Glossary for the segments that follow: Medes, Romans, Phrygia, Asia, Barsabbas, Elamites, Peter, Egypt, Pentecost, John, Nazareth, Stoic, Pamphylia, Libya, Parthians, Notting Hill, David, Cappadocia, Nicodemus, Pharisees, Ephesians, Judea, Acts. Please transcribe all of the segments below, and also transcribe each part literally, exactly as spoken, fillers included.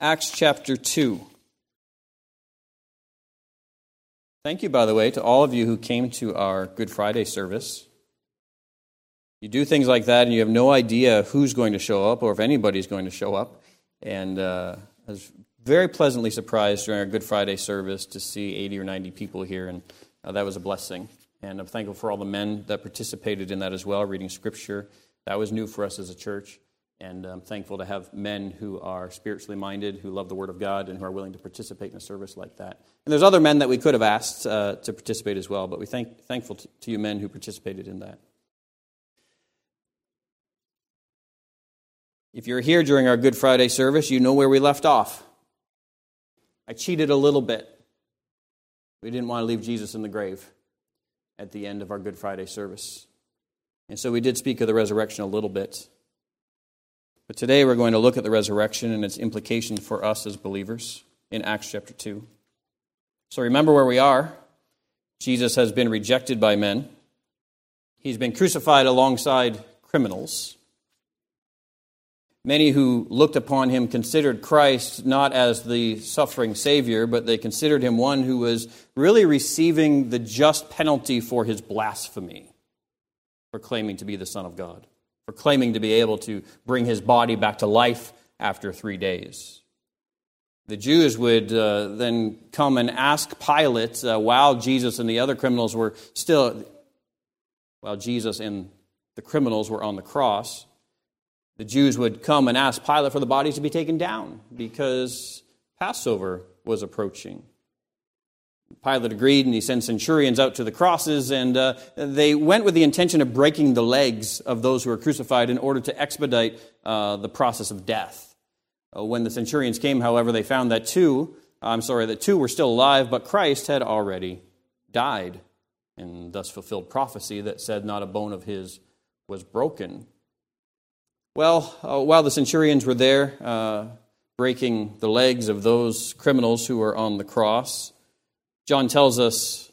Acts chapter two. Thank you, by the way, to all of you who came to our Good Friday service. You do things like that, and you have no idea who's going to show up or if anybody's going to show up. And uh, I was very pleasantly surprised during our Good Friday service to see eighty or ninety people here, and uh, that was a blessing. And I'm thankful for all the men that participated in that as well, reading Scripture. That was new for us as a church, and I'm thankful to have men who are spiritually minded, who love the Word of God, and who are willing to participate in a service like that. And there's other men that we could have asked uh, to participate as well, but we're thank, thankful to, to you men who participated in that. If you're here during our Good Friday service, you know where we left off. I cheated a little bit. We didn't want to leave Jesus in the grave at the end of our Good Friday service. And so we did speak of the resurrection a little bit. But today we're going to look at the resurrection and its implications for us as believers in Acts chapter two. So remember where we are. Jesus has been rejected by men. He's been crucified alongside criminals. Many who looked upon him considered Christ not as the suffering Savior, but they considered him one who was really receiving the just penalty for his blasphemy, for claiming to be the Son of God, for claiming to be able to bring his body back to life after three days. The Jews would uh, then come and ask Pilate, uh, while Jesus and the other criminals were still, while Jesus and the criminals were on the cross, the Jews would come and ask Pilate for the bodies to be taken down because Passover was approaching. Pilate agreed, and he sent centurions out to the crosses, and uh, they went with the intention of breaking the legs of those who were crucified in order to expedite uh, the process of death. Uh, when the centurions came, however, they found that two, I'm sorry, that two were still alive, but Christ had already died, and thus fulfilled prophecy that said not a bone of his was broken. Well, uh, while the centurions were there, uh, breaking the legs of those criminals who were on the cross, John tells us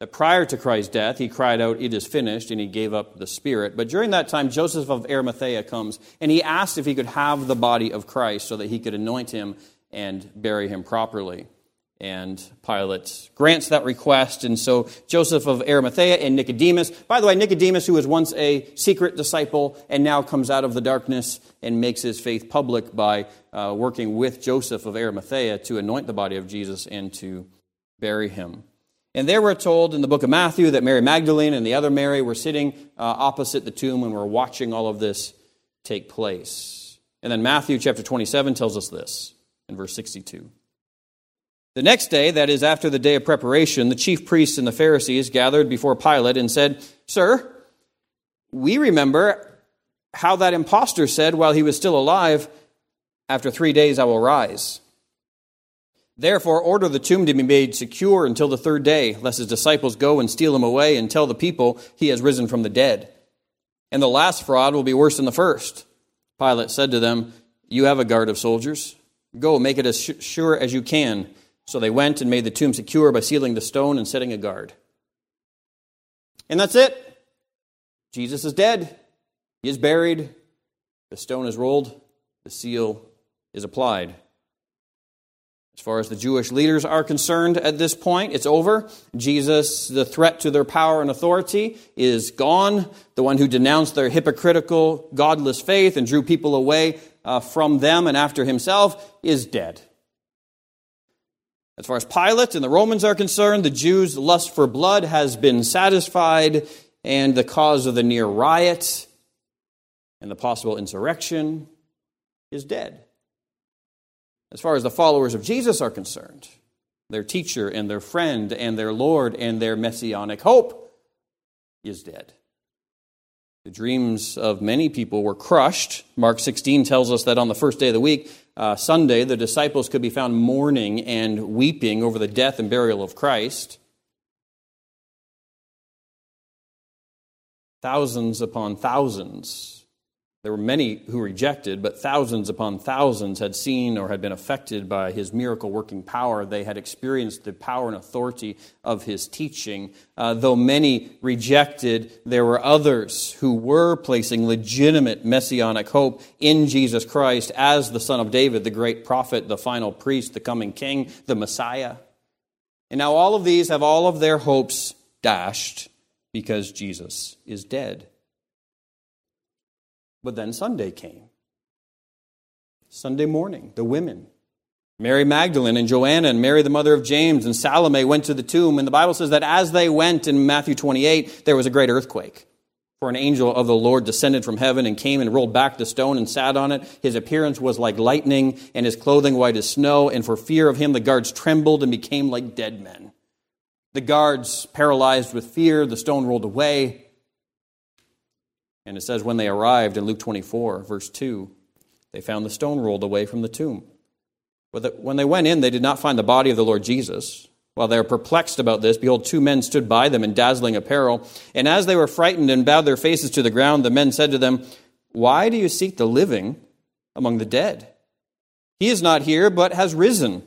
that prior to Christ's death, he cried out, "It is finished," and he gave up the spirit. But during that time, Joseph of Arimathea comes, and he asked if he could have the body of Christ so that he could anoint him and bury him properly. And Pilate grants that request, and so Joseph of Arimathea and Nicodemus, by the way, Nicodemus, who was once a secret disciple and now comes out of the darkness and makes his faith public by uh, working with Joseph of Arimathea to anoint the body of Jesus and to bury him. And there we're told in the book of Matthew that Mary Magdalene and the other Mary were sitting uh, opposite the tomb and were watching all of this take place. And then Matthew chapter twenty-seven tells us this in verse sixty-two. The next day, that is, after the day of preparation, the chief priests and the Pharisees gathered before Pilate and said, "Sir, we remember how that impostor said while he was still alive, 'After three days I will rise.' Therefore, order the tomb to be made secure until the third day, lest his disciples go and steal him away and tell the people he has risen from the dead. And the last fraud will be worse than the first." Pilate said to them, "You have a guard of soldiers. Go, make it as sure as you can." So they went and made the tomb secure by sealing the stone and setting a guard. And that's it. Jesus is dead. He is buried. The stone is rolled. The seal is applied. As far as the Jewish leaders are concerned at this point, it's over. Jesus, the threat to their power and authority, is gone. The one who denounced their hypocritical, godless faith and drew people away uh, from them and after himself is dead. As far as Pilate and the Romans are concerned, the Jews' lust for blood has been satisfied, and the cause of the near riot and the possible insurrection is dead. As far as the followers of Jesus are concerned, their teacher and their friend and their Lord and their messianic hope is dead. The dreams of many people were crushed. Mark sixteen tells us that on the first day of the week, Uh, Sunday, the disciples could be found mourning and weeping over the death and burial of Christ. Thousands upon thousands There were many who rejected, but thousands upon thousands had seen or had been affected by his miracle-working power. They had experienced the power and authority of his teaching. Uh, though many rejected, there were others who were placing legitimate messianic hope in Jesus Christ as the Son of David, the great prophet, the final priest, the coming king, the Messiah. And now all of these have all of their hopes dashed because Jesus is dead. But then Sunday came. Sunday morning, the women, Mary Magdalene and Joanna and Mary the mother of James and Salome went to the tomb. And the Bible says that as they went in Matthew twenty-eight, there was a great earthquake. For an angel of the Lord descended from heaven and came and rolled back the stone and sat on it. His appearance was like lightning and his clothing white as snow. And for fear of him, the guards trembled and became like dead men. The guards, paralyzed with fear, the stone rolled away. And it says when they arrived in Luke twenty-four, verse two, they found the stone rolled away from the tomb. But when they went in, they did not find the body of the Lord Jesus. While they were perplexed about this, behold, two men stood by them in dazzling apparel. And as they were frightened and bowed their faces to the ground, the men said to them, "Why do you seek the living among the dead? He is not here, but has risen.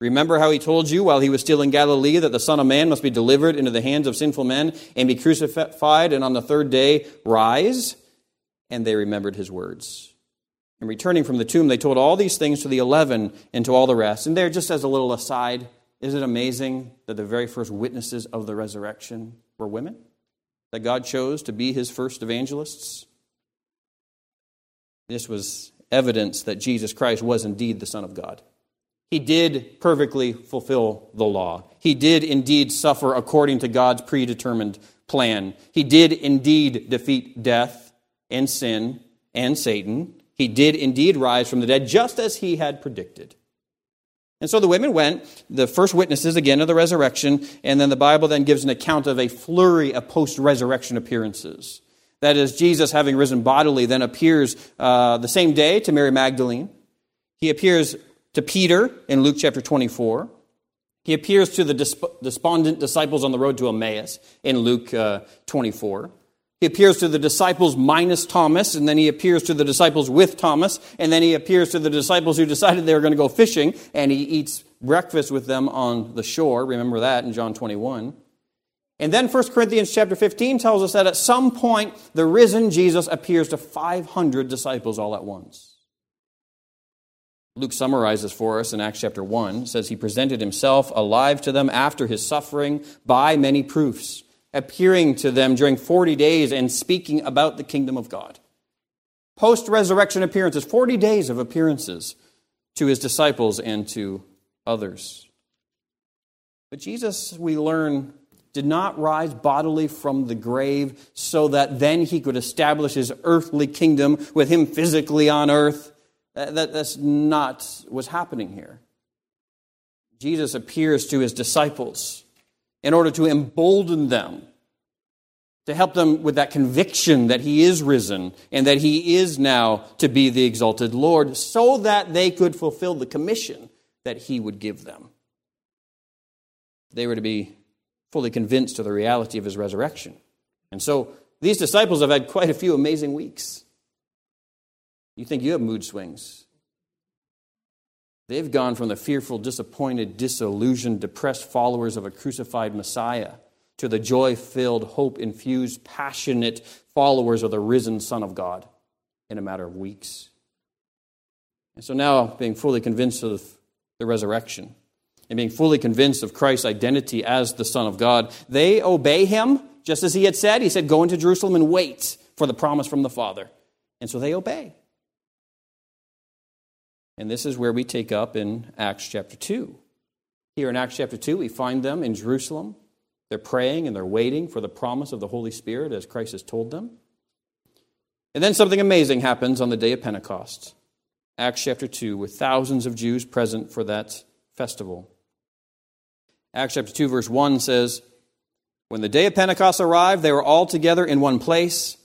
Remember how he told you while he was still in Galilee that the Son of Man must be delivered into the hands of sinful men and be crucified and on the third day rise?" And they remembered his words. And returning from the tomb, they told all these things to the eleven and to all the rest. And there, just as a little aside, is it amazing that the very first witnesses of the resurrection were women? That God chose to be his first evangelists? This was evidence that Jesus Christ was indeed the Son of God. He did perfectly fulfill the law. He did indeed suffer according to God's predetermined plan. He did indeed defeat death and sin and Satan. He did indeed rise from the dead, just as he had predicted. And so the women went, the first witnesses again of the resurrection, and then the Bible then gives an account of a flurry of post-resurrection appearances. That is, Jesus, having risen bodily, then appears uh, the same day to Mary Magdalene. He appears to Peter in Luke chapter twenty-four. He appears to the despondent disciples on the road to Emmaus in Luke twenty-four. He appears to the disciples minus Thomas, and then he appears to the disciples with Thomas, and then he appears to the disciples who decided they were going to go fishing, and he eats breakfast with them on the shore. Remember that in John twenty-one. And then First Corinthians chapter fifteen tells us that at some point, the risen Jesus appears to five hundred disciples all at once. Luke summarizes for us in Acts chapter one, says he presented himself alive to them after his suffering by many proofs, appearing to them during forty days and speaking about the kingdom of God. Post-resurrection appearances, forty days of appearances to his disciples and to others. But Jesus, we learn, did not rise bodily from the grave so that then he could establish his earthly kingdom with him physically on earth. That, that's not what's happening here. Jesus appears to his disciples in order to embolden them, to help them with that conviction that he is risen and that he is now to be the exalted Lord, so that they could fulfill the commission that he would give them. They were to be fully convinced of the reality of his resurrection. And so these disciples have had quite a few amazing weeks. You think you have mood swings. They've gone from the fearful, disappointed, disillusioned, depressed followers of a crucified Messiah to the joy-filled, hope-infused, passionate followers of the risen Son of God in a matter of weeks. And so now, being fully convinced of the resurrection and being fully convinced of Christ's identity as the Son of God, they obey him just as he had said. He said, "Go into Jerusalem and wait for the promise from the Father." And so they obey. And this is where we take up in Acts chapter two. Here in Acts chapter two, we find them in Jerusalem. They're praying and they're waiting for the promise of the Holy Spirit as Christ has told them. And then something amazing happens on the day of Pentecost. Acts chapter two, with thousands of Jews present for that festival. Acts chapter two verse one says, "When the day of Pentecost arrived, they were all together in one place,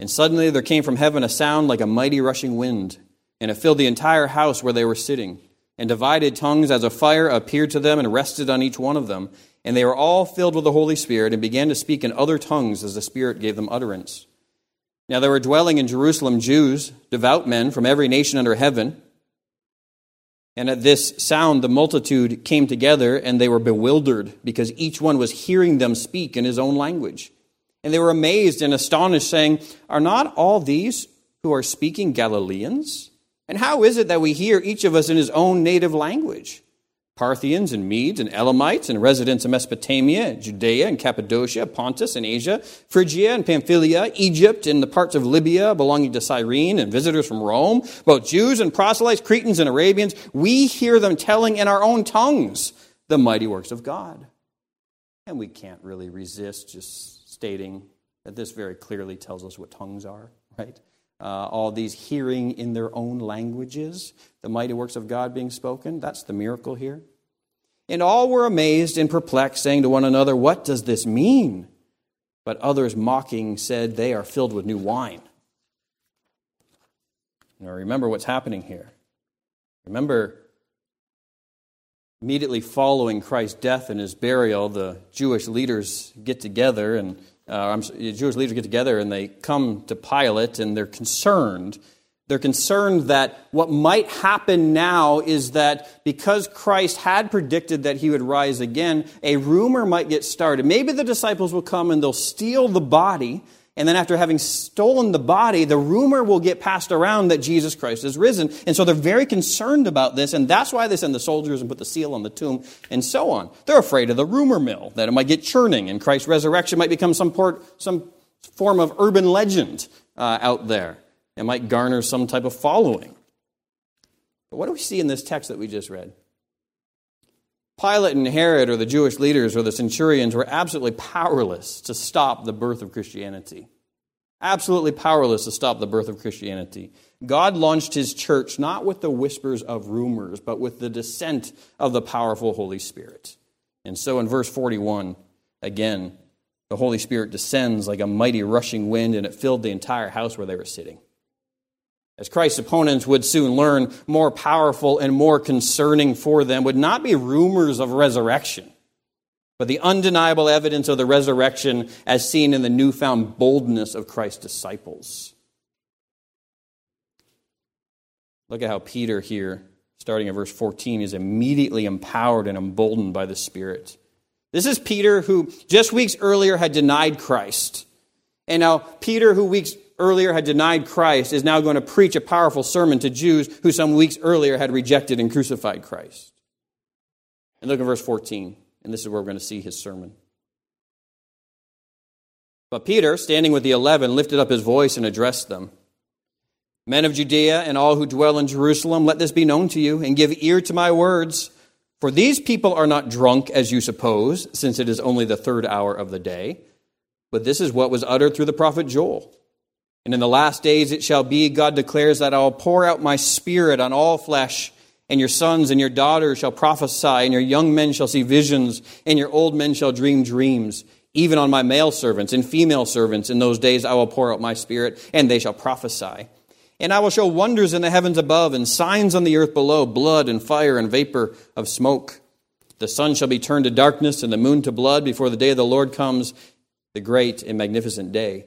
and suddenly there came from heaven a sound like a mighty rushing wind, and it filled the entire house where they were sitting. And divided tongues as a fire appeared to them and rested on each one of them. And they were all filled with the Holy Spirit and began to speak in other tongues as the Spirit gave them utterance. Now there were dwelling in Jerusalem Jews, devout men from every nation under heaven. And at this sound the multitude came together, and they were bewildered, because each one was hearing them speak in his own language. And they were amazed and astonished, saying, "Are not all these who are speaking Galileans? And how is it that we hear each of us in his own native language? Parthians and Medes and Elamites and residents of Mesopotamia, Judea and Cappadocia, Pontus and Asia, Phrygia and Pamphylia, Egypt and the parts of Libya belonging to Cyrene, and visitors from Rome, both Jews and proselytes, Cretans and Arabians, we hear them telling in our own tongues the mighty works of God." And we can't really resist just stating that this very clearly tells us what tongues are, right? Uh, all these hearing in their own languages, the mighty works of God being spoken. That's the miracle here. And all were amazed and perplexed, saying to one another, "What does this mean?" But others mocking said, "They are filled with new wine." Now remember what's happening here. Remember, immediately following Christ's death and his burial, the Jewish leaders get together and Uh, I'm, the Jewish leaders get together and they come to Pilate, and they're concerned. They're concerned that what might happen now is that because Christ had predicted that he would rise again, a rumor might get started. Maybe the disciples will come and they'll steal the body, and then after having stolen the body, the rumor will get passed around that Jesus Christ is risen. And so they're very concerned about this, and that's why they send the soldiers and put the seal on the tomb and so on. They're afraid of the rumor mill, that it might get churning, and Christ's resurrection might become some port, some form of urban legend uh, out there. It might garner some type of following. But what do we see in this text that we just read? Pilate and Herod, or the Jewish leaders, or the centurions, were absolutely powerless to stop the birth of Christianity. Absolutely powerless to stop the birth of Christianity. God launched his church not with the whispers of rumors, but with the descent of the powerful Holy Spirit. And so in verse forty-one, again, the Holy Spirit descends like a mighty rushing wind, and it filled the entire house where they were sitting. As Christ's opponents would soon learn, more powerful and more concerning for them would not be rumors of resurrection, but the undeniable evidence of the resurrection as seen in the newfound boldness of Christ's disciples. Look at how Peter here, starting at verse fourteen, is immediately empowered and emboldened by the Spirit. This is Peter, who just weeks earlier had denied Christ. And now Peter, who weeks earlier had denied Christ, is now going to preach a powerful sermon to Jews who some weeks earlier had rejected and crucified Christ. And look at verse fourteen, and this is where we're going to see his sermon. But Peter, standing with the eleven, lifted up his voice and addressed them. "Men of Judea and all who dwell in Jerusalem, let this be known to you, and give ear to my words. For these people are not drunk, as you suppose, since it is only the third hour of the day. But this is what was uttered through the prophet Joel. And in the last days it shall be, God declares, that I will pour out my Spirit on all flesh, and your sons and your daughters shall prophesy, and your young men shall see visions, and your old men shall dream dreams. Even on my male servants and female servants in those days I will pour out my Spirit, and they shall prophesy. And I will show wonders in the heavens above, and signs on the earth below, blood and fire and vapor of smoke. The sun shall be turned to darkness, and the moon to blood, before the day of the Lord comes, the great and magnificent day.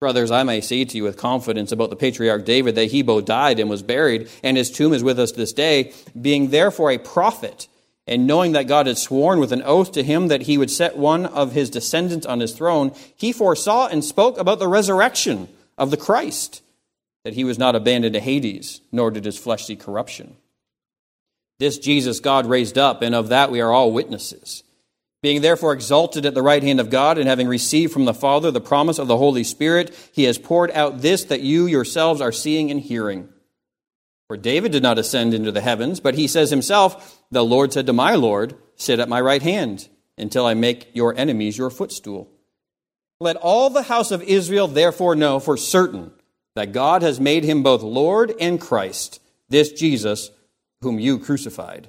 Brothers, I may say to you with confidence about the patriarch David, that he both died and was buried, and his tomb is with us this day, being therefore a prophet, and knowing that God had sworn with an oath to him that he would set one of his descendants on his throne, he foresaw and spoke about the resurrection of the Christ, that he was not abandoned to Hades, nor did his flesh see corruption. This Jesus God raised up, and of that we are all witnesses. Being therefore exalted at the right hand of God, and having received from the Father the promise of the Holy Spirit, he has poured out this that you yourselves are seeing and hearing. For David did not ascend into the heavens, but he says himself, the Lord said to my Lord, sit at my right hand, until I make your enemies your footstool. Let all the house of Israel therefore know for certain that God has made him both Lord and Christ, this Jesus whom you crucified.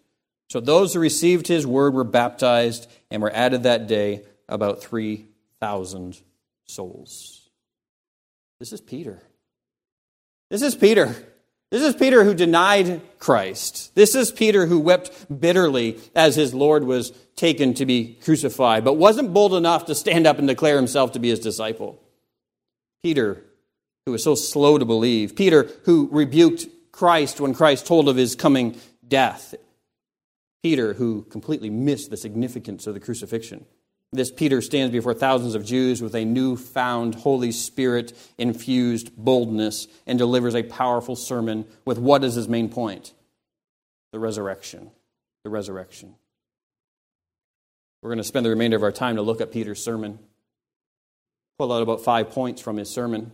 So those who received his word were baptized, and were added that day about three thousand souls. This is Peter. This is Peter. This is Peter who denied Christ. This is Peter who wept bitterly as his Lord was taken to be crucified, but wasn't bold enough to stand up and declare himself to be his disciple. Peter, who was so slow to believe. Peter, who rebuked Christ when Christ told of his coming death. Peter, who completely missed the significance of the crucifixion. This Peter stands before thousands of Jews with a newfound Holy Spirit-infused boldness and delivers a powerful sermon with what is his main point? The resurrection. The resurrection. We're going to spend the remainder of our time to look at Peter's sermon. Pull out about five points from his sermon.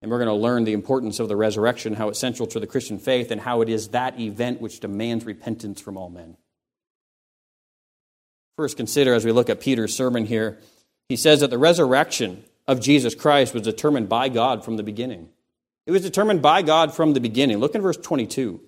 And we're going to learn the importance of the resurrection, how it's central to the Christian faith, and how it is that event which demands repentance from all men. First, consider as we look at Peter's sermon here, he says that the resurrection of Jesus Christ was determined by God from the beginning. It was determined by God from the beginning. Look in verse twenty-two.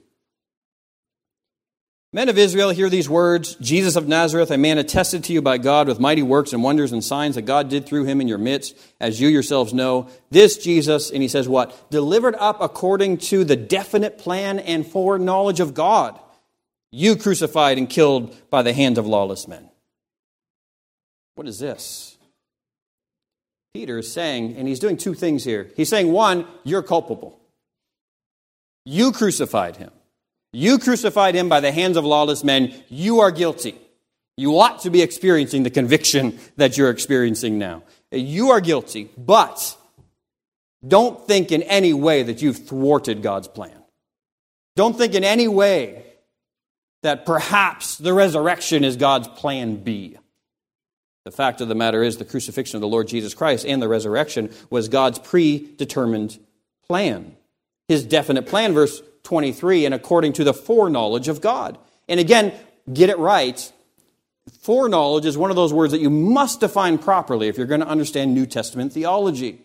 Men of Israel, hear these words, Jesus of Nazareth, a man attested to you by God with mighty works and wonders and signs that God did through him in your midst, as you yourselves know. This Jesus, and he says what? Delivered up according to the definite plan and foreknowledge of God. You crucified and killed by the hands of lawless men. What is this? Peter is saying, and he's doing two things here. He's saying, one, you're culpable. You crucified him. You crucified him by the hands of lawless men. You are guilty. You ought to be experiencing the conviction that you're experiencing now. You are guilty, but don't think in any way that you've thwarted God's plan. Don't think in any way that perhaps the resurrection is God's plan B. The fact of the matter is the crucifixion of the Lord Jesus Christ and the resurrection was God's predetermined plan. His definite plan, verse twenty-three, and according to the foreknowledge of God. And again, get it right. Foreknowledge is one of those words that you must define properly if you're going to understand New Testament theology.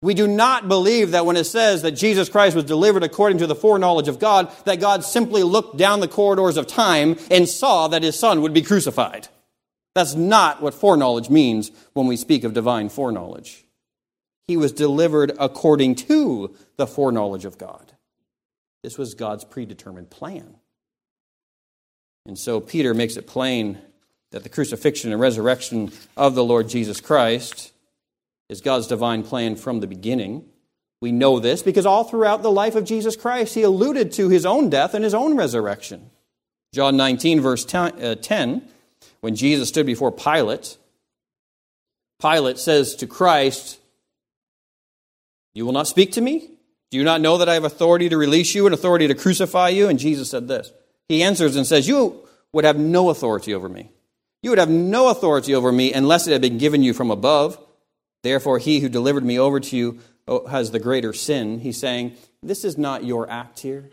We do not believe that when it says that Jesus Christ was delivered according to the foreknowledge of God, that God simply looked down the corridors of time and saw that his son would be crucified. That's not what foreknowledge means when we speak of divine foreknowledge. He was delivered according to the foreknowledge of God. This was God's predetermined plan. And so Peter makes it plain that the crucifixion and resurrection of the Lord Jesus Christ is God's divine plan from the beginning. We know this because all throughout the life of Jesus Christ, he alluded to his own death and his own resurrection. John nineteen, verse ten, when Jesus stood before Pilate, Pilate says to Christ, you will not speak to me? Do you not know that I have authority to release you and authority to crucify you? And Jesus said this. He answers and says, you would have no authority over me. You would have no authority over me unless it had been given you from above. Therefore, he who delivered me over to you has the greater sin. He's saying, this is not your act here.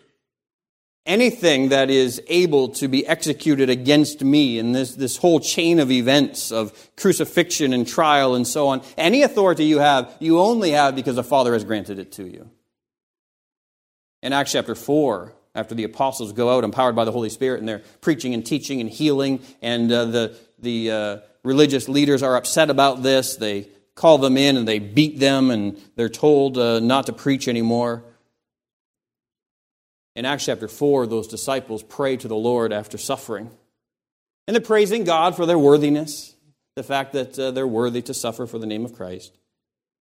Anything that is able to be executed against me in this, this whole chain of events of crucifixion and trial and so on, any authority you have, you only have because the Father has granted it to you. In Acts chapter four, after the apostles go out empowered by the Holy Spirit and they're preaching and teaching and healing, and uh, the, the uh, religious leaders are upset about this, they call them in and they beat them and they're told uh, not to preach anymore. In Acts chapter four, those disciples pray to the Lord after suffering. And they're praising God for their worthiness, the fact that uh, they're worthy to suffer for the name of Christ.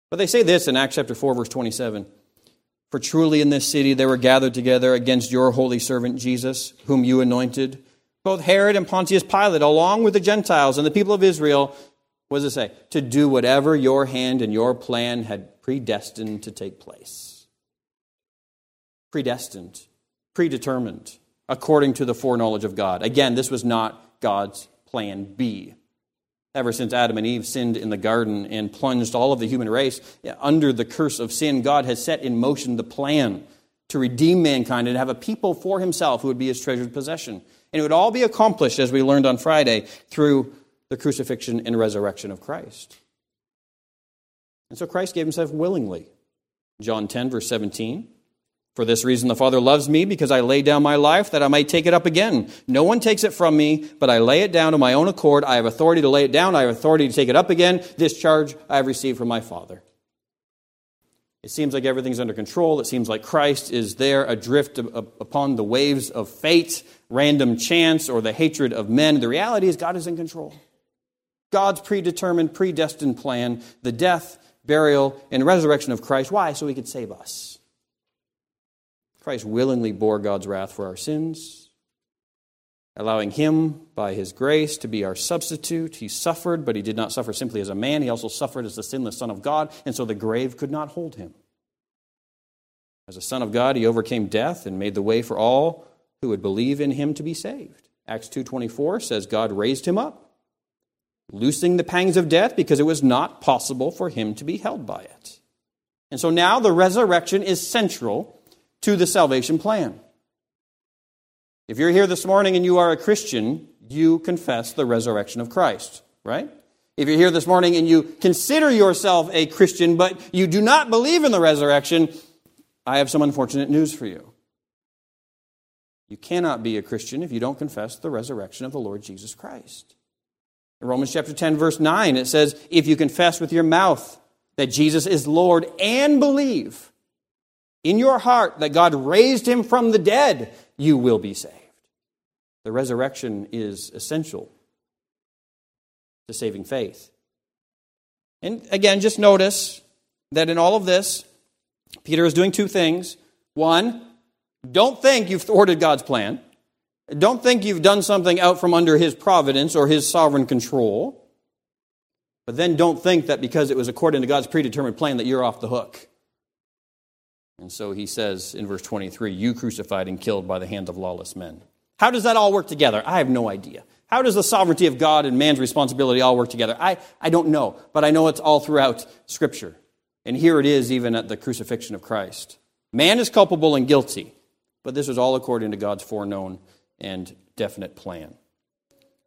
But they say this in Acts chapter four, verse twenty-seven. For truly in this city they were gathered together against your holy servant Jesus, whom you anointed. Both Herod and Pontius Pilate, along with the Gentiles and the people of Israel, what does it say? To do whatever your hand and your plan had predestined to take place. Predestined, predetermined, according to the foreknowledge of God. Again, this was not God's plan B. Ever since Adam and Eve sinned in the garden and plunged all of the human race under the curse of sin, God has set in motion the plan to redeem mankind and have a people for himself who would be his treasured possession. And it would all be accomplished, as we learned on Friday, through the crucifixion and resurrection of Christ. And so Christ gave himself willingly. John ten, verse seventeen. For this reason the Father loves me, because I lay down my life that I might take it up again. No one takes it from me, but I lay it down of my own accord. I have authority to lay it down. I have authority to take it up again. This charge I have received from my Father. It seems like everything's under control. It seems like Christ is there adrift upon the waves of fate, random chance, or the hatred of men. The reality is God is in control. God's predetermined, predestined plan, the death, burial, and resurrection of Christ. Why? So he could save us. Christ willingly bore God's wrath for our sins, allowing him by his grace to be our substitute. He suffered, but he did not suffer simply as a man. He also suffered as the sinless Son of God, and so the grave could not hold him. As a Son of God, he overcame death and made the way for all who would believe in him to be saved. Acts two twenty-four says God raised him up, loosing the pangs of death because it was not possible for him to be held by it. And so now the resurrection is central to the salvation plan. If you're here this morning and you are a Christian, you confess the resurrection of Christ, right? If you're here this morning and you consider yourself a Christian, but you do not believe in the resurrection, I have some unfortunate news for you. You cannot be a Christian if you don't confess the resurrection of the Lord Jesus Christ. In Romans chapter ten, verse nine, it says, if you confess with your mouth that Jesus is Lord and believe in your heart that God raised him from the dead, you will be saved. The resurrection is essential to saving faith. And again, just notice that in all of this, Peter is doing two things. One, don't think you've thwarted God's plan. Don't think you've done something out from under his providence or his sovereign control. But then don't think that because it was according to God's predetermined plan that you're off the hook. And so he says in verse twenty-three, you crucified and killed by the hand of lawless men. How does that all work together? I have no idea. How does the sovereignty of God and man's responsibility all work together? I, I don't know, but I know it's all throughout Scripture. And here it is even at the crucifixion of Christ. Man is culpable and guilty, but this is all according to God's foreknown and definite plan.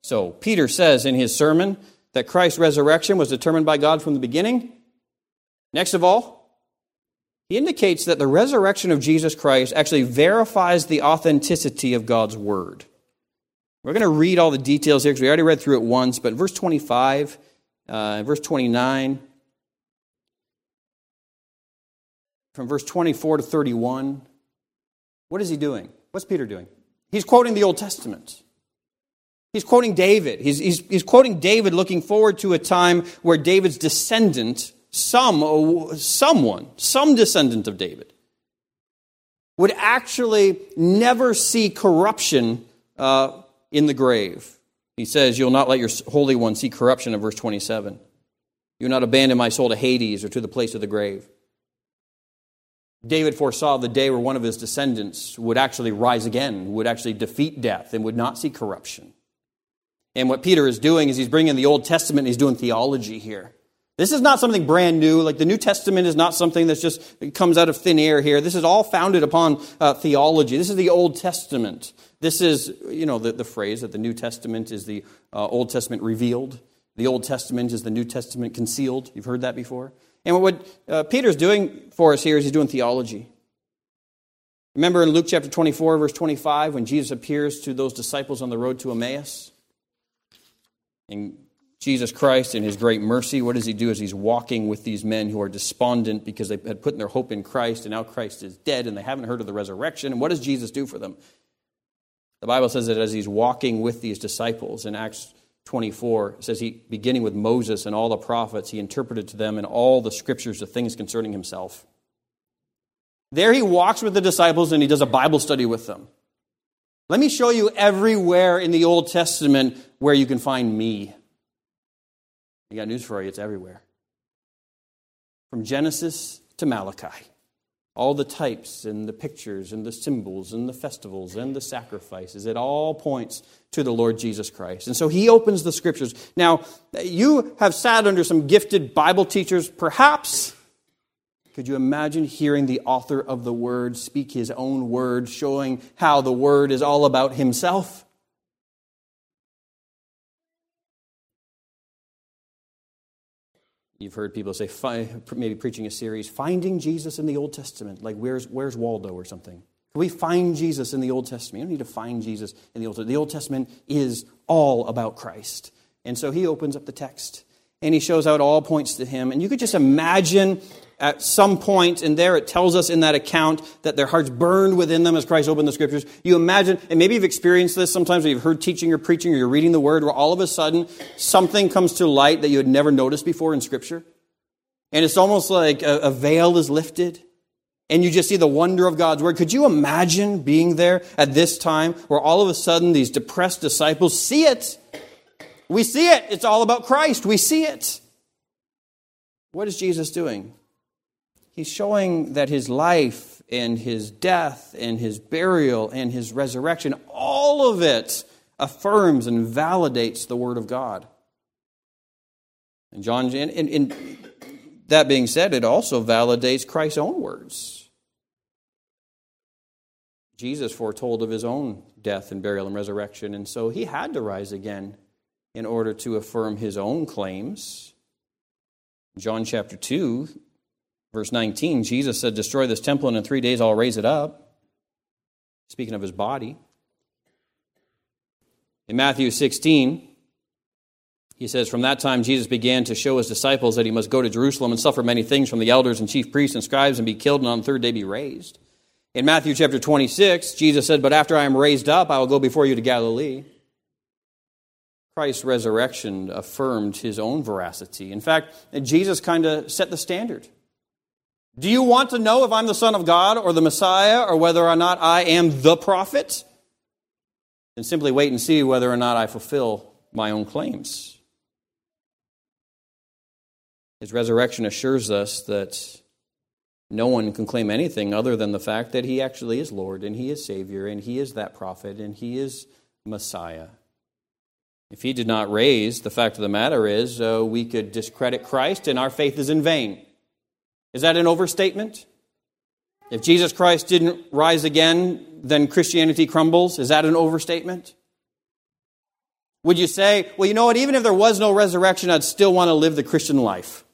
So Peter says in his sermon that Christ's resurrection was determined by God from the beginning. Next of all, he indicates that the resurrection of Jesus Christ actually verifies the authenticity of God's word. We're going to read all the details here because we already read through it once, but verse twenty-five, uh, verse twenty-nine, from verse twenty-four to thirty-one, what is he doing? What's Peter doing? He's quoting the Old Testament. He's quoting David. He's, he's, he's quoting David looking forward to a time where David's descendant, Some, someone, some descendant of David would actually never see corruption uh, in the grave. He says, you'll not let your Holy One see corruption in verse twenty-seven. You'll not abandon my soul to Hades or to the place of the grave. David foresaw the day where one of his descendants would actually rise again, would actually defeat death and would not see corruption. And what Peter is doing is he's bringing the Old Testament and he's doing theology here. This is not something brand new. Like the New Testament is not something that's just it comes out of thin air here. This is all founded upon uh, theology. This is the Old Testament. This is, you know, the, the phrase that the New Testament is the uh, Old Testament revealed. The Old Testament is the New Testament concealed. You've heard that before. And what uh, Peter's doing for us here is he's doing theology. Remember in Luke chapter twenty-four, verse twenty-five, when Jesus appears to those disciples on the road to Emmaus? And Jesus Christ, in his great mercy, what does he do as he's walking with these men who are despondent because they had put their hope in Christ, and now Christ is dead, and they haven't heard of the resurrection? And what does Jesus do for them? The Bible says that as he's walking with these disciples in Acts twenty-four, it says, he, beginning with Moses and all the prophets, he interpreted to them in all the scriptures the things concerning himself. There he walks with the disciples and he does a Bible study with them. Let me show you everywhere in the Old Testament where you can find me. I got news for you, it's everywhere. From Genesis to Malachi. All the types and the pictures and the symbols and the festivals and the sacrifices, it all points to the Lord Jesus Christ. And so he opens the scriptures. Now, you have sat under some gifted Bible teachers, perhaps. Could you imagine hearing the author of the word speak his own word, showing how the word is all about himself? You've heard people say, maybe preaching a series, Finding Jesus in the Old Testament, like where's where's Waldo or something. Can we find Jesus in the Old Testament? You don't need to find Jesus in the Old Testament. The Old Testament is all about Christ. And so he opens up the text, and he shows how it all points to him. And you could just imagine at some point, and there it tells us in that account that their hearts burned within them as Christ opened the Scriptures. You imagine, and maybe you've experienced this sometimes, or you've heard teaching or preaching, or you're reading the Word, where all of a sudden something comes to light that you had never noticed before in Scripture. And it's almost like a, a veil is lifted, and you just see the wonder of God's Word. Could you imagine being there at this time, where all of a sudden these depressed disciples see it? We see it. It's all about Christ. We see it. What is Jesus doing? He's showing that his life and his death and his burial and his resurrection, all of it affirms and validates the Word of God. And John, and, and, and that being said, it also validates Christ's own words. Jesus foretold of his own death and burial and resurrection, and so he had to rise again in order to affirm his own claims. John chapter two, verse nineteen, Jesus said, "Destroy this temple, and in three days I'll raise it up." Speaking of his body. In Matthew sixteen, he says, "From that time Jesus began to show his disciples that he must go to Jerusalem and suffer many things from the elders and chief priests and scribes and be killed and on the third day be raised." In Matthew chapter twenty-six, Jesus said, "But after I am raised up, I will go before you to Galilee." Christ's resurrection affirmed his own veracity. In fact, Jesus kind of set the standard. Do you want to know if I'm the Son of God or the Messiah or whether or not I am the prophet? Then simply wait and see whether or not I fulfill my own claims. His resurrection assures us that no one can claim anything other than the fact that he actually is Lord and he is Savior and he is that prophet and he is Messiah. If he did not raise, the fact of the matter is uh, we could discredit Christ and our faith is in vain. Is that an overstatement? If Jesus Christ didn't rise again, then Christianity crumbles. Is that an overstatement? Would you say, well, you know what, even if there was no resurrection, I'd still want to live the Christian life?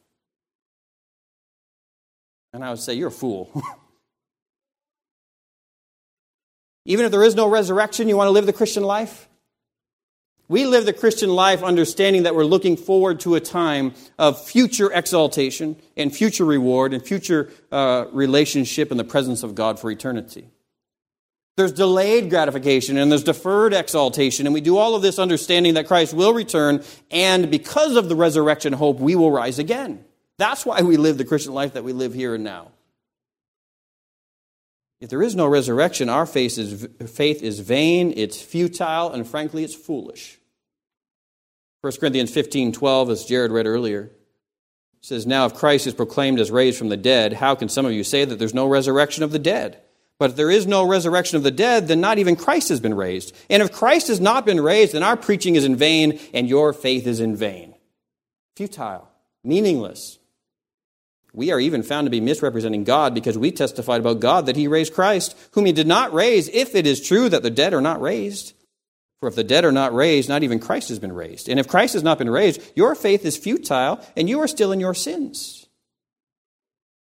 And I would say, you're a fool. Even if there is no resurrection, you want to live the Christian life? We live the Christian life understanding that we're looking forward to a time of future exaltation and future reward and future uh, relationship in the presence of God for eternity. There's delayed gratification and there's deferred exaltation, and we do all of this understanding that Christ will return, and because of the resurrection hope, we will rise again. That's why we live the Christian life that we live here and now. If there is no resurrection, our faith is, faith is vain, it's futile, and frankly, it's foolish. First Corinthians fifteen twelve, as Jared read earlier, says, "Now if Christ is proclaimed as raised from the dead, how can some of you say that there's no resurrection of the dead? But if there is no resurrection of the dead, then not even Christ has been raised. And if Christ has not been raised, then our preaching is in vain, and your faith is in vain." Futile, meaningless. We are even found to be misrepresenting God because we testified about God that he raised Christ, whom he did not raise, if it is true that the dead are not raised. For if the dead are not raised, not even Christ has been raised. And if Christ has not been raised, your faith is futile, and you are still in your sins.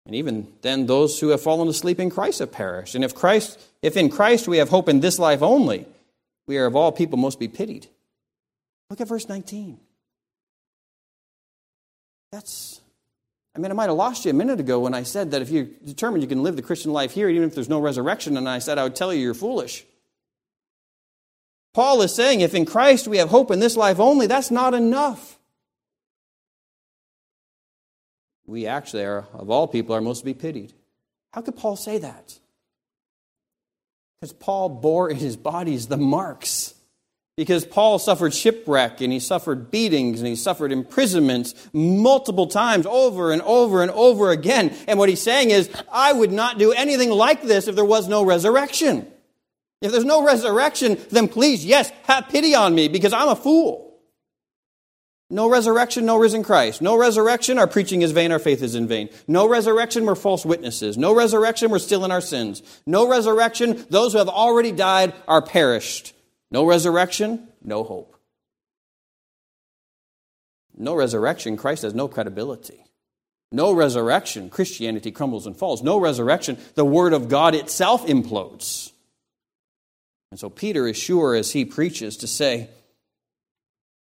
And even then, those who have fallen asleep in Christ have perished. And if Christ, if in Christ we have hope in this life only, we are of all people most be pitied. Look at verse nineteen. That's, I mean, I might have lost you a minute ago when I said that if you're determined you can live the Christian life here, even if there's no resurrection, and I said I would tell you you're foolish. Paul is saying if in Christ we have hope in this life only, that's not enough. We actually are, of all people, are most to be pitied. How could Paul say that? Because Paul bore in his bodies the marks. Because Paul suffered shipwreck, and he suffered beatings, and he suffered imprisonments multiple times, over and over and over again. And what he's saying is, I would not do anything like this if there was no resurrection. If there's no resurrection, then please, yes, have pity on me, because I'm a fool. No resurrection, no risen Christ. No resurrection, our preaching is vain, our faith is in vain. No resurrection, we're false witnesses. No resurrection, we're still in our sins. No resurrection, those who have already died are perished. No resurrection, no hope. No resurrection, Christ has no credibility. No resurrection, Christianity crumbles and falls. No resurrection, the Word of God itself implodes. And so Peter is sure as he preaches to say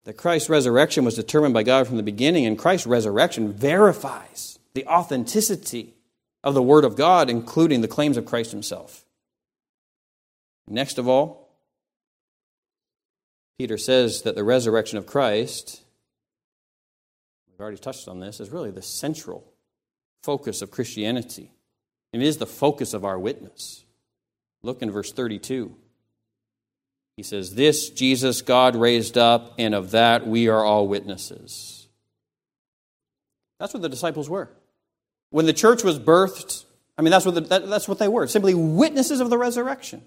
that Christ's resurrection was determined by God from the beginning, and Christ's resurrection verifies the authenticity of the Word of God, including the claims of Christ himself. Next of all, Peter says that the resurrection of Christ, we've already touched on this, is really the central focus of Christianity. It is the focus of our witness. Look in verse thirty-two. He says, "This Jesus God raised up, and of that we are all witnesses." That's what the disciples were. When the church was birthed, I mean, that's what, the, that, that's what they were, simply witnesses of the resurrection.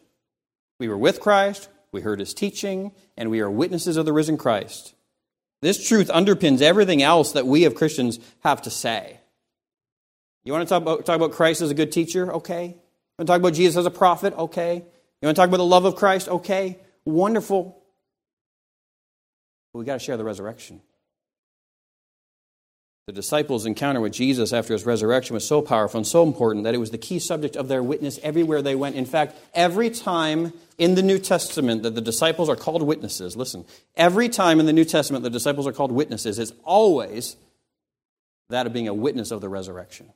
We were with Christ. We heard his teaching, and we are witnesses of the risen Christ. This truth underpins everything else that we as Christians have to say. You want to talk about, talk about Christ as a good teacher? Okay. You want to talk about Jesus as a prophet? Okay. You want to talk about the love of Christ? Okay. Wonderful. But we've got to share the resurrection. The disciples' encounter with Jesus after his resurrection was so powerful and so important that it was the key subject of their witness everywhere they went. In fact, every time in the New Testament that the disciples are called witnesses, listen, every time in the New Testament the disciples are called witnesses, it's always that of being a witness of the resurrection.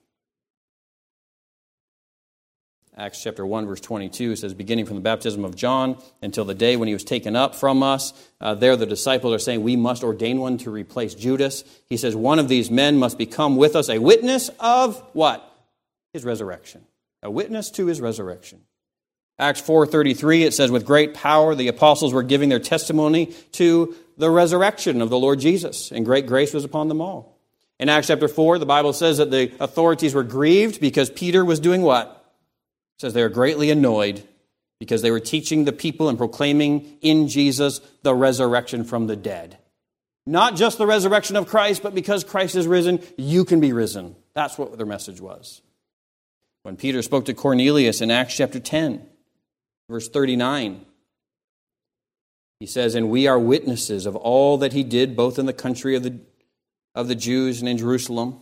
Acts chapter one, verse twenty-two says, "Beginning from the baptism of John until the day when he was taken up from us," uh, there the disciples are saying, we must ordain one to replace Judas. He says, one of these men must become with us a witness of what? His resurrection. A witness to his resurrection. Acts four thirty-three, it says, "With great power the apostles were giving their testimony to the resurrection of the Lord Jesus, and great grace was upon them all." In Acts chapter four, the Bible says that the authorities were grieved because Peter was doing what? It says they were greatly annoyed because they were teaching the people and proclaiming in Jesus the resurrection from the dead. Not just the resurrection of Christ, but because Christ is risen, you can be risen. That's what their message was. When Peter spoke to Cornelius in Acts chapter ten, verse thirty-nine, he says, "And we are witnesses of all that he did, both in the country of the, of the Jews and in Jerusalem.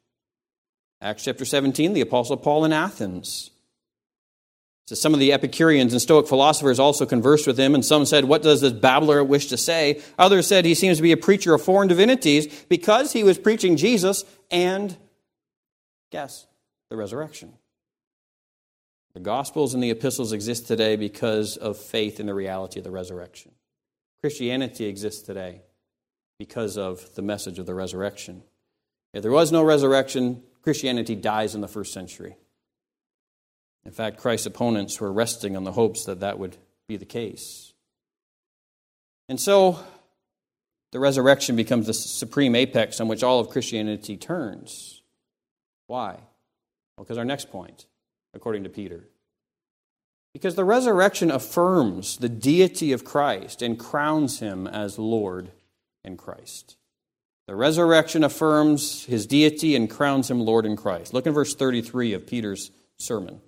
Acts chapter seventeen, the Apostle Paul in Athens. It says, "Some of the Epicureans and Stoic philosophers also conversed with him, and some said, 'What does this babbler wish to say?' Others said, 'He seems to be a preacher of foreign divinities,' because he was preaching Jesus and, guess, the resurrection. The Gospels and the Epistles exist today because of faith in the reality of the resurrection. Christianity exists today because of the message of the resurrection. If there was no resurrection, Christianity dies in the first century. In fact, Christ's opponents were resting on the hopes that that would be the case. And so, the resurrection becomes the supreme apex on which all of Christianity turns. Why? Well, because our next point, according to Peter. Because the resurrection affirms the deity of Christ and crowns him as Lord and Christ. The resurrection affirms his deity and crowns him Lord in Christ. Look in verse thirty-three of Peter's sermon.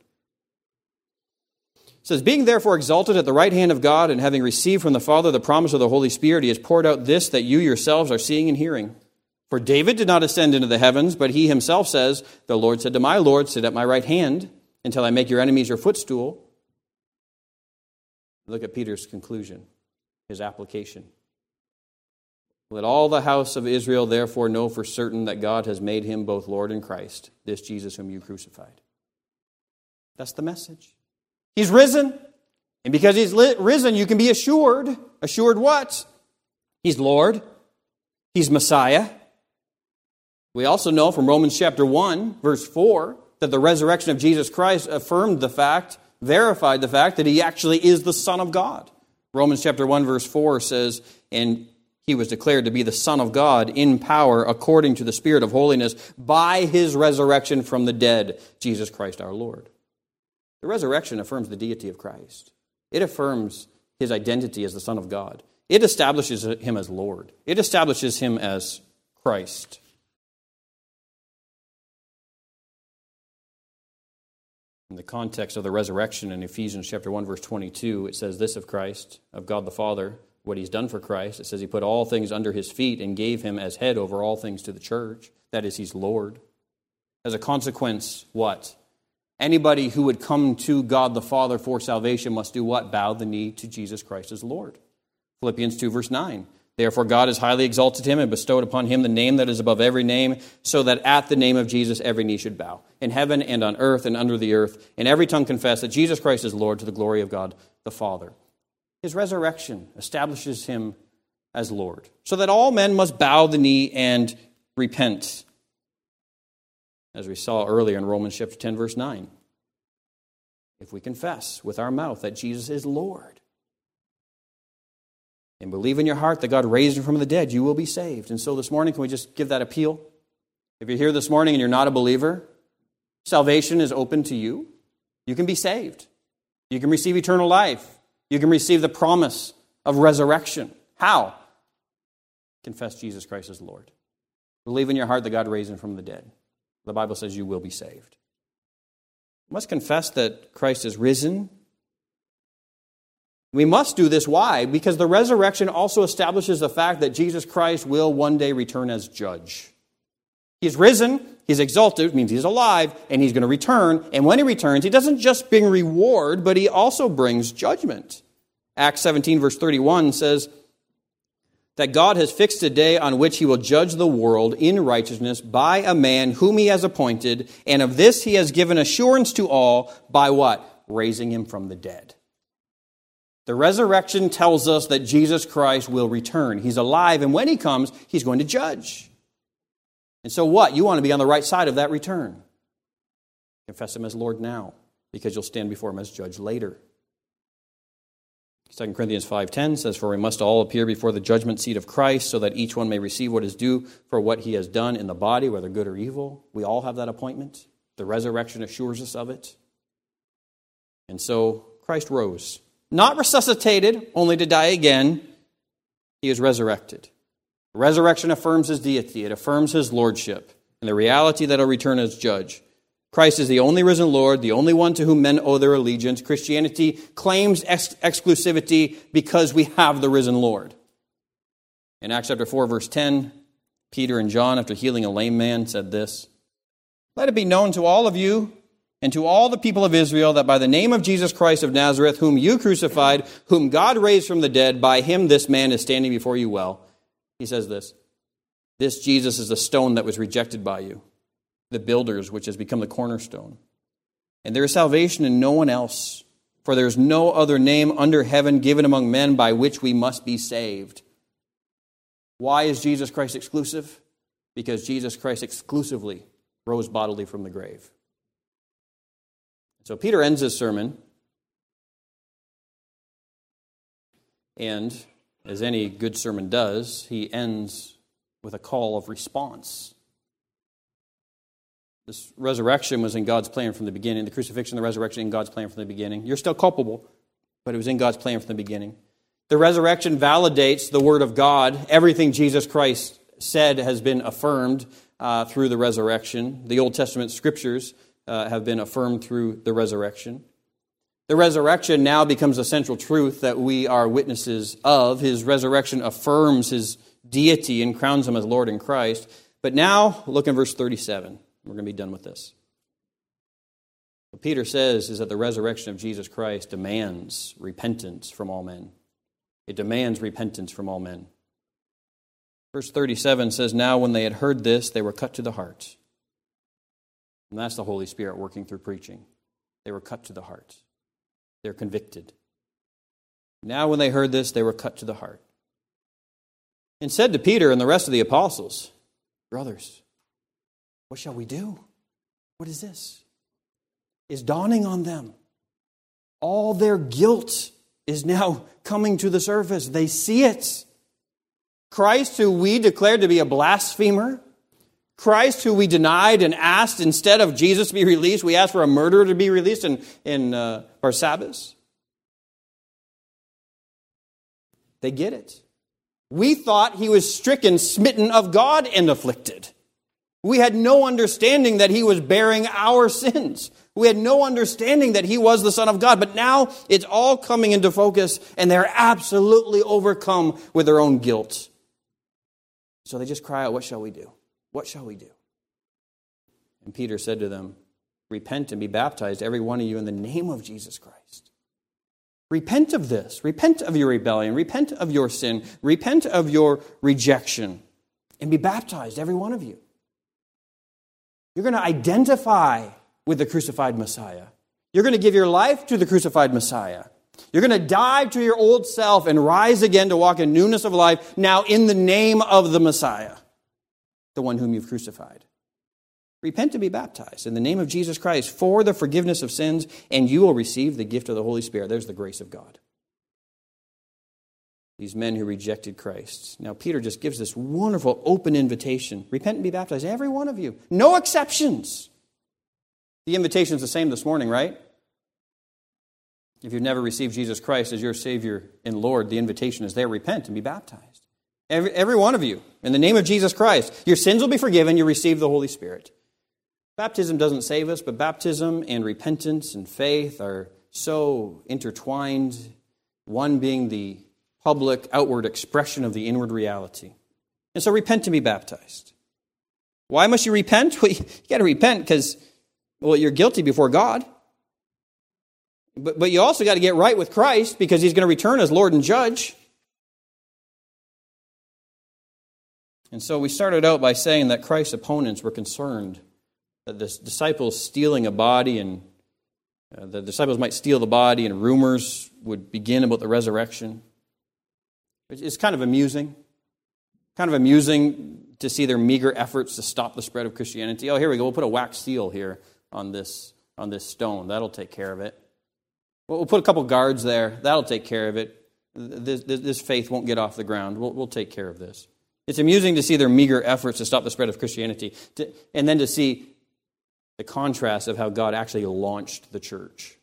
It says, being therefore exalted at the right hand of God and having received from the Father the promise of the Holy Spirit, he has poured out this that you yourselves are seeing and hearing. For David did not ascend into the heavens, but he himself says, the Lord said to my Lord, sit at my right hand until I make your enemies your footstool. Look at Peter's conclusion, his application. Let all the house of Israel therefore know for certain that God has made him both Lord and Christ, this Jesus whom you crucified. That's the message. He's risen. And because he's li- risen, you can be assured. Assured what? He's Lord. He's Messiah. We also know from Romans chapter one, verse four, that the resurrection of Jesus Christ affirmed the fact, verified the fact that he actually is the Son of God. Romans chapter one, verse four says, and he was declared to be the Son of God in power according to the Spirit of holiness by his resurrection from the dead, Jesus Christ our Lord. The resurrection affirms the deity of Christ. It affirms his identity as the Son of God. It establishes him as Lord. It establishes him as Christ. In the context of the resurrection in Ephesians chapter one, verse twenty-two, it says this of Christ, of God the Father, what he's done for Christ. It says he put all things under his feet and gave him as head over all things to the church. That is, he's Lord. As a consequence, what? Anybody who would come to God the Father for salvation must do what? Bow the knee to Jesus Christ as Lord. Philippians two, verse nine. Therefore God has highly exalted him and bestowed upon him the name that is above every name, so that at the name of Jesus every knee should bow, in heaven and on earth and under the earth, and every tongue confess that Jesus Christ is Lord to the glory of God the Father. His resurrection establishes him as Lord, so that all men must bow the knee and repent. As we saw earlier in Romans chapter ten, verse nine, if we confess with our mouth that Jesus is Lord and believe in your heart that God raised him from the dead, you will be saved. And so this morning, can we just give that appeal? If you're here this morning and you're not a believer, salvation is open to you. You can be saved. You can receive eternal life. You can receive the promise of resurrection. How? Confess Jesus Christ as Lord. Believe in your heart that God raised him from the dead. The Bible says you will be saved. We must confess that Christ is risen. We must do this. Why? Because the resurrection also establishes the fact that Jesus Christ will one day return as judge. He's risen, he's exalted, which means he's alive, and he's going to return. And when he returns, he doesn't just bring reward, but he also brings judgment. Acts seventeen, verse thirty-one says that God has fixed a day on which he will judge the world in righteousness by a man whom he has appointed, and of this he has given assurance to all by what? Raising him from the dead. The resurrection tells us that Jesus Christ will return. He's alive, and when he comes, he's going to judge. And so what? You want to be on the right side of that return. Confess him as Lord now, because you'll stand before him as judge later. Second Corinthians five ten says, for we must all appear before the judgment seat of Christ, so that each one may receive what is due for what he has done in the body, whether good or evil. We all have that appointment. The resurrection assures us of it. And so Christ rose, not resuscitated, only to die again. He is resurrected. The resurrection affirms his deity. It affirms his lordship and the reality that he'll return as judge. Christ is the only risen Lord, the only one to whom men owe their allegiance. Christianity claims ex- exclusivity because we have the risen Lord. In Acts chapter four, verse ten, Peter and John, after healing a lame man, said this, let it be known to all of you and to all the people of Israel that by the name of Jesus Christ of Nazareth, whom you crucified, whom God raised from the dead, by him this man is standing before you well. He says this, this Jesus is the stone that was rejected by you, the builders, which has become the cornerstone. And there is salvation in no one else, for there is no other name under heaven given among men by which we must be saved. Why is Jesus Christ exclusive? Because Jesus Christ exclusively rose bodily from the grave. So Peter ends his sermon, and as any good sermon does, he ends with a call of response. This resurrection was in God's plan from the beginning. The crucifixion, the resurrection, in God's plan from the beginning. You're still culpable, but it was in God's plan from the beginning. The resurrection validates the word of God, everything Jesus Christ said has been affirmed uh, through the resurrection. The Old Testament scriptures uh, have been affirmed through the resurrection. The resurrection now becomes a central truth that we are witnesses of. His resurrection affirms his deity and crowns him as Lord and Christ. But now, look in verse thirty-seven. We're going to be done with this. What Peter says is that the resurrection of Jesus Christ demands repentance from all men. It demands repentance from all men. Verse thirty-seven says, now when they had heard this, they were cut to the heart. And that's the Holy Spirit working through preaching. They were cut to the heart. They're convicted. Now when they heard this, they were cut to the heart. And said to Peter and the rest of the apostles, brothers, what shall we do? What is this? Is dawning on them. All their guilt is now coming to the surface. They see it. Christ, who we declared to be a blasphemer, Christ, who we denied and asked, instead of Jesus to be released, we asked for a murderer to be released in, in uh, Barsabbas. They get it. We thought he was stricken, smitten of God, and afflicted. We had no understanding that he was bearing our sins. We had no understanding that he was the Son of God. But now it's all coming into focus, and they're absolutely overcome with their own guilt. So they just cry out, what shall we do? What shall we do? And Peter said to them, repent and be baptized, every one of you, in the name of Jesus Christ. Repent of this. Repent of your rebellion. Repent of your sin. Repent of your rejection. And be baptized, every one of you. You're going to identify with the crucified Messiah. You're going to give your life to the crucified Messiah. You're going to die to your old self and rise again to walk in newness of life, now in the name of the Messiah, the one whom you've crucified. Repent and be baptized in the name of Jesus Christ for the forgiveness of sins, and you will receive the gift of the Holy Spirit. There's the grace of God. These men who rejected Christ. Now, Peter just gives this wonderful open invitation. Repent and be baptized, every one of you. No exceptions. The invitation's the same this morning, right? If you've never received Jesus Christ as your Savior and Lord, the invitation is there. Repent and be baptized. Every, every one of you, in the name of Jesus Christ, your sins will be forgiven, you receive the Holy Spirit. Baptism doesn't save us, but baptism and repentance and faith are so intertwined, one being the public outward expression of the inward reality. And so repent and be baptized. Why must you repent? Well, you got to repent because, well, you're guilty before God. But, but you also got to get right with Christ because he's going to return as Lord and Judge. And so we started out by saying that Christ's opponents were concerned that the disciples stealing a body and uh, the disciples might steal the body and rumors would begin about the resurrection. It's kind of amusing, kind of amusing to see their meager efforts to stop the spread of Christianity. Oh, here we go. We'll put a wax seal here on this on this stone. That'll take care of it. Well, we'll put a couple guards there. That'll take care of it. This, this, this faith won't get off the ground. We'll, we'll take care of this. It's amusing to see their meager efforts to stop the spread of Christianity, to, and then to see the contrast of how God actually launched the church.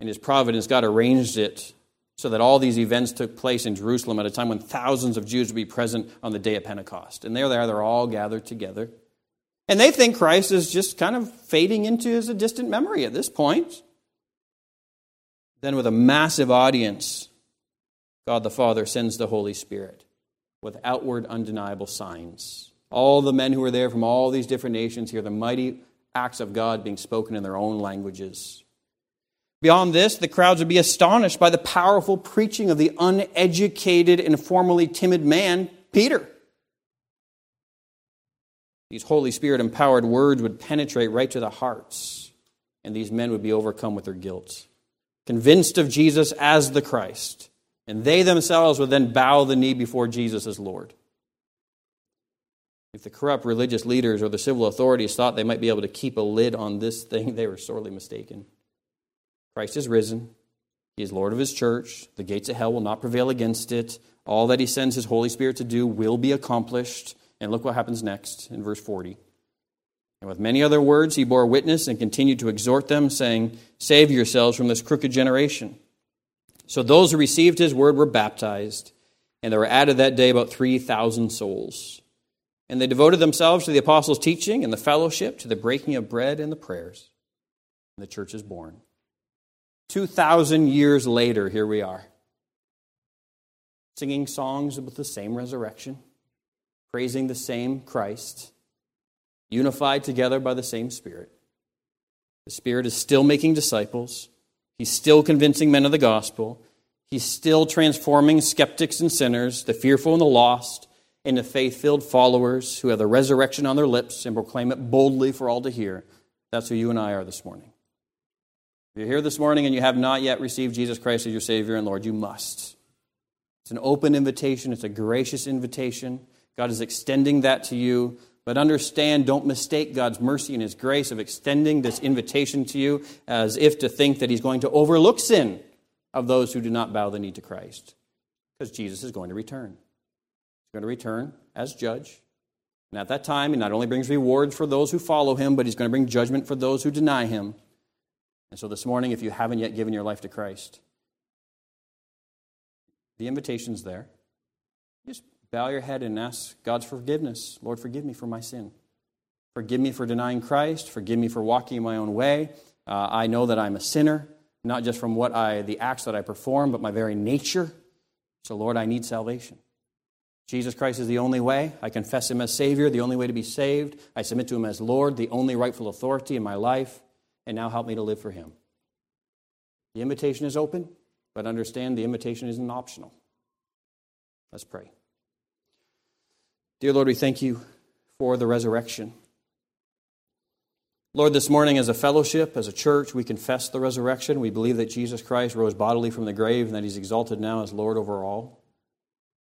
In his providence, God arranged it so that all these events took place in Jerusalem at a time when thousands of Jews would be present on the day of Pentecost. And there they are, they're all gathered together. And they think Christ is just kind of fading into as a distant memory at this point. Then with a massive audience, God the Father sends the Holy Spirit with outward, undeniable signs. All the men who were there from all these different nations hear the mighty acts of God being spoken in their own languages. Beyond this, the crowds would be astonished by the powerful preaching of the uneducated and formerly timid man, Peter. These Holy Spirit-empowered words would penetrate right to the hearts, and these men would be overcome with their guilt, convinced of Jesus as the Christ. And they themselves would then bow the knee before Jesus as Lord. If the corrupt religious leaders or the civil authorities thought they might be able to keep a lid on this thing, they were sorely mistaken. Christ is risen. He is Lord of his church. The gates of hell will not prevail against it. All that he sends his Holy Spirit to do will be accomplished. And look what happens next in verse forty. And with many other words, he bore witness and continued to exhort them, saying, save yourselves from this crooked generation. So those who received his word were baptized, and there were added that day about three thousand souls. And they devoted themselves to the apostles' teaching and the fellowship, to the breaking of bread and the prayers. And the church is born. two thousand years later, here we are, singing songs about the same resurrection, praising the same Christ, unified together by the same Spirit. The Spirit is still making disciples. He's still convincing men of the gospel. He's still transforming skeptics and sinners, the fearful and the lost, into faith-filled followers who have the resurrection on their lips and proclaim it boldly for all to hear. That's who you and I are this morning. If you're here this morning and you have not yet received Jesus Christ as your Savior and Lord, you must. It's an open invitation. It's a gracious invitation. God is extending that to you. But understand, don't mistake God's mercy and His grace of extending this invitation to you as if to think that He's going to overlook sin of those who do not bow the knee to Christ. Because Jesus is going to return. He's going to return as judge. And at that time, He not only brings rewards for those who follow Him, but He's going to bring judgment for those who deny Him. And so this morning, if you haven't yet given your life to Christ, the invitation's there. Just bow your head and ask God's forgiveness. Lord, forgive me for my sin. Forgive me for denying Christ. Forgive me for walking my own way. Uh, I know that I'm a sinner, not just from what I, the acts that I perform, but my very nature. So, Lord, I need salvation. Jesus Christ is the only way. I confess Him as Savior, the only way to be saved. I submit to Him as Lord, the only rightful authority in my life. And now help me to live for Him. The invitation is open, but understand the invitation isn't optional. Let's pray. Dear Lord, we thank You for the resurrection. Lord, this morning as a fellowship, as a church, we confess the resurrection. We believe that Jesus Christ rose bodily from the grave and that He's exalted now as Lord over all.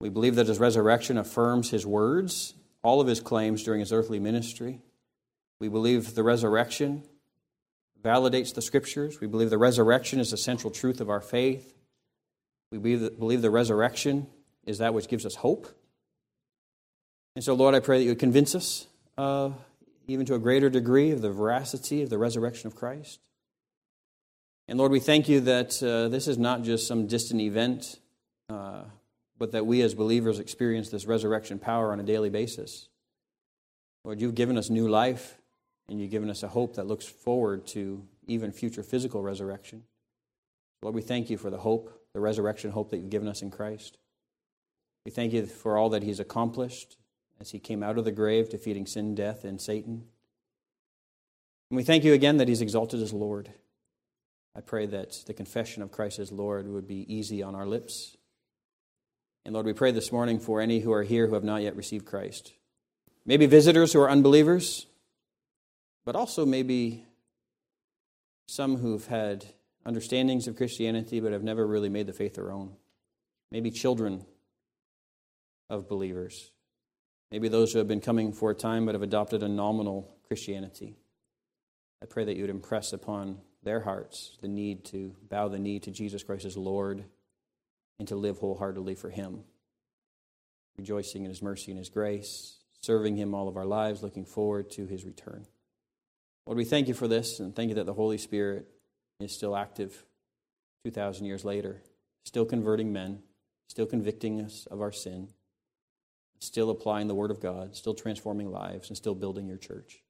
We believe that His resurrection affirms His words, all of His claims during His earthly ministry. We believe the resurrection validates the Scriptures. We believe the resurrection is the central truth of our faith. We believe the resurrection is that which gives us hope. And so, Lord, I pray that You would convince us, uh, even to a greater degree, of the veracity of the resurrection of Christ. And, Lord, we thank You that uh, this is not just some distant event, uh, but that we as believers experience this resurrection power on a daily basis. Lord, You've given us new life, and You've given us a hope that looks forward to even future physical resurrection. Lord, we thank You for the hope, the resurrection hope that You've given us in Christ. We thank You for all that He's accomplished as He came out of the grave, defeating sin, death, and Satan. And we thank You again that He's exalted as Lord. I pray that the confession of Christ as Lord would be easy on our lips. And Lord, we pray this morning for any who are here who have not yet received Christ. Maybe visitors who are unbelievers, but also maybe some who've had understandings of Christianity but have never really made the faith their own. Maybe children of believers. Maybe those who have been coming for a time but have adopted a nominal Christianity. I pray that You would impress upon their hearts the need to bow the knee to Jesus Christ as Lord and to live wholeheartedly for Him, rejoicing in His mercy and His grace, serving Him all of our lives, looking forward to His return. Lord, we thank You for this, and thank You that the Holy Spirit is still active two thousand years later, still converting men, still convicting us of our sin, still applying the Word of God, still transforming lives, and still building Your church.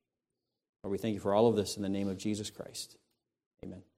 Lord, we thank You for all of this in the name of Jesus Christ. Amen.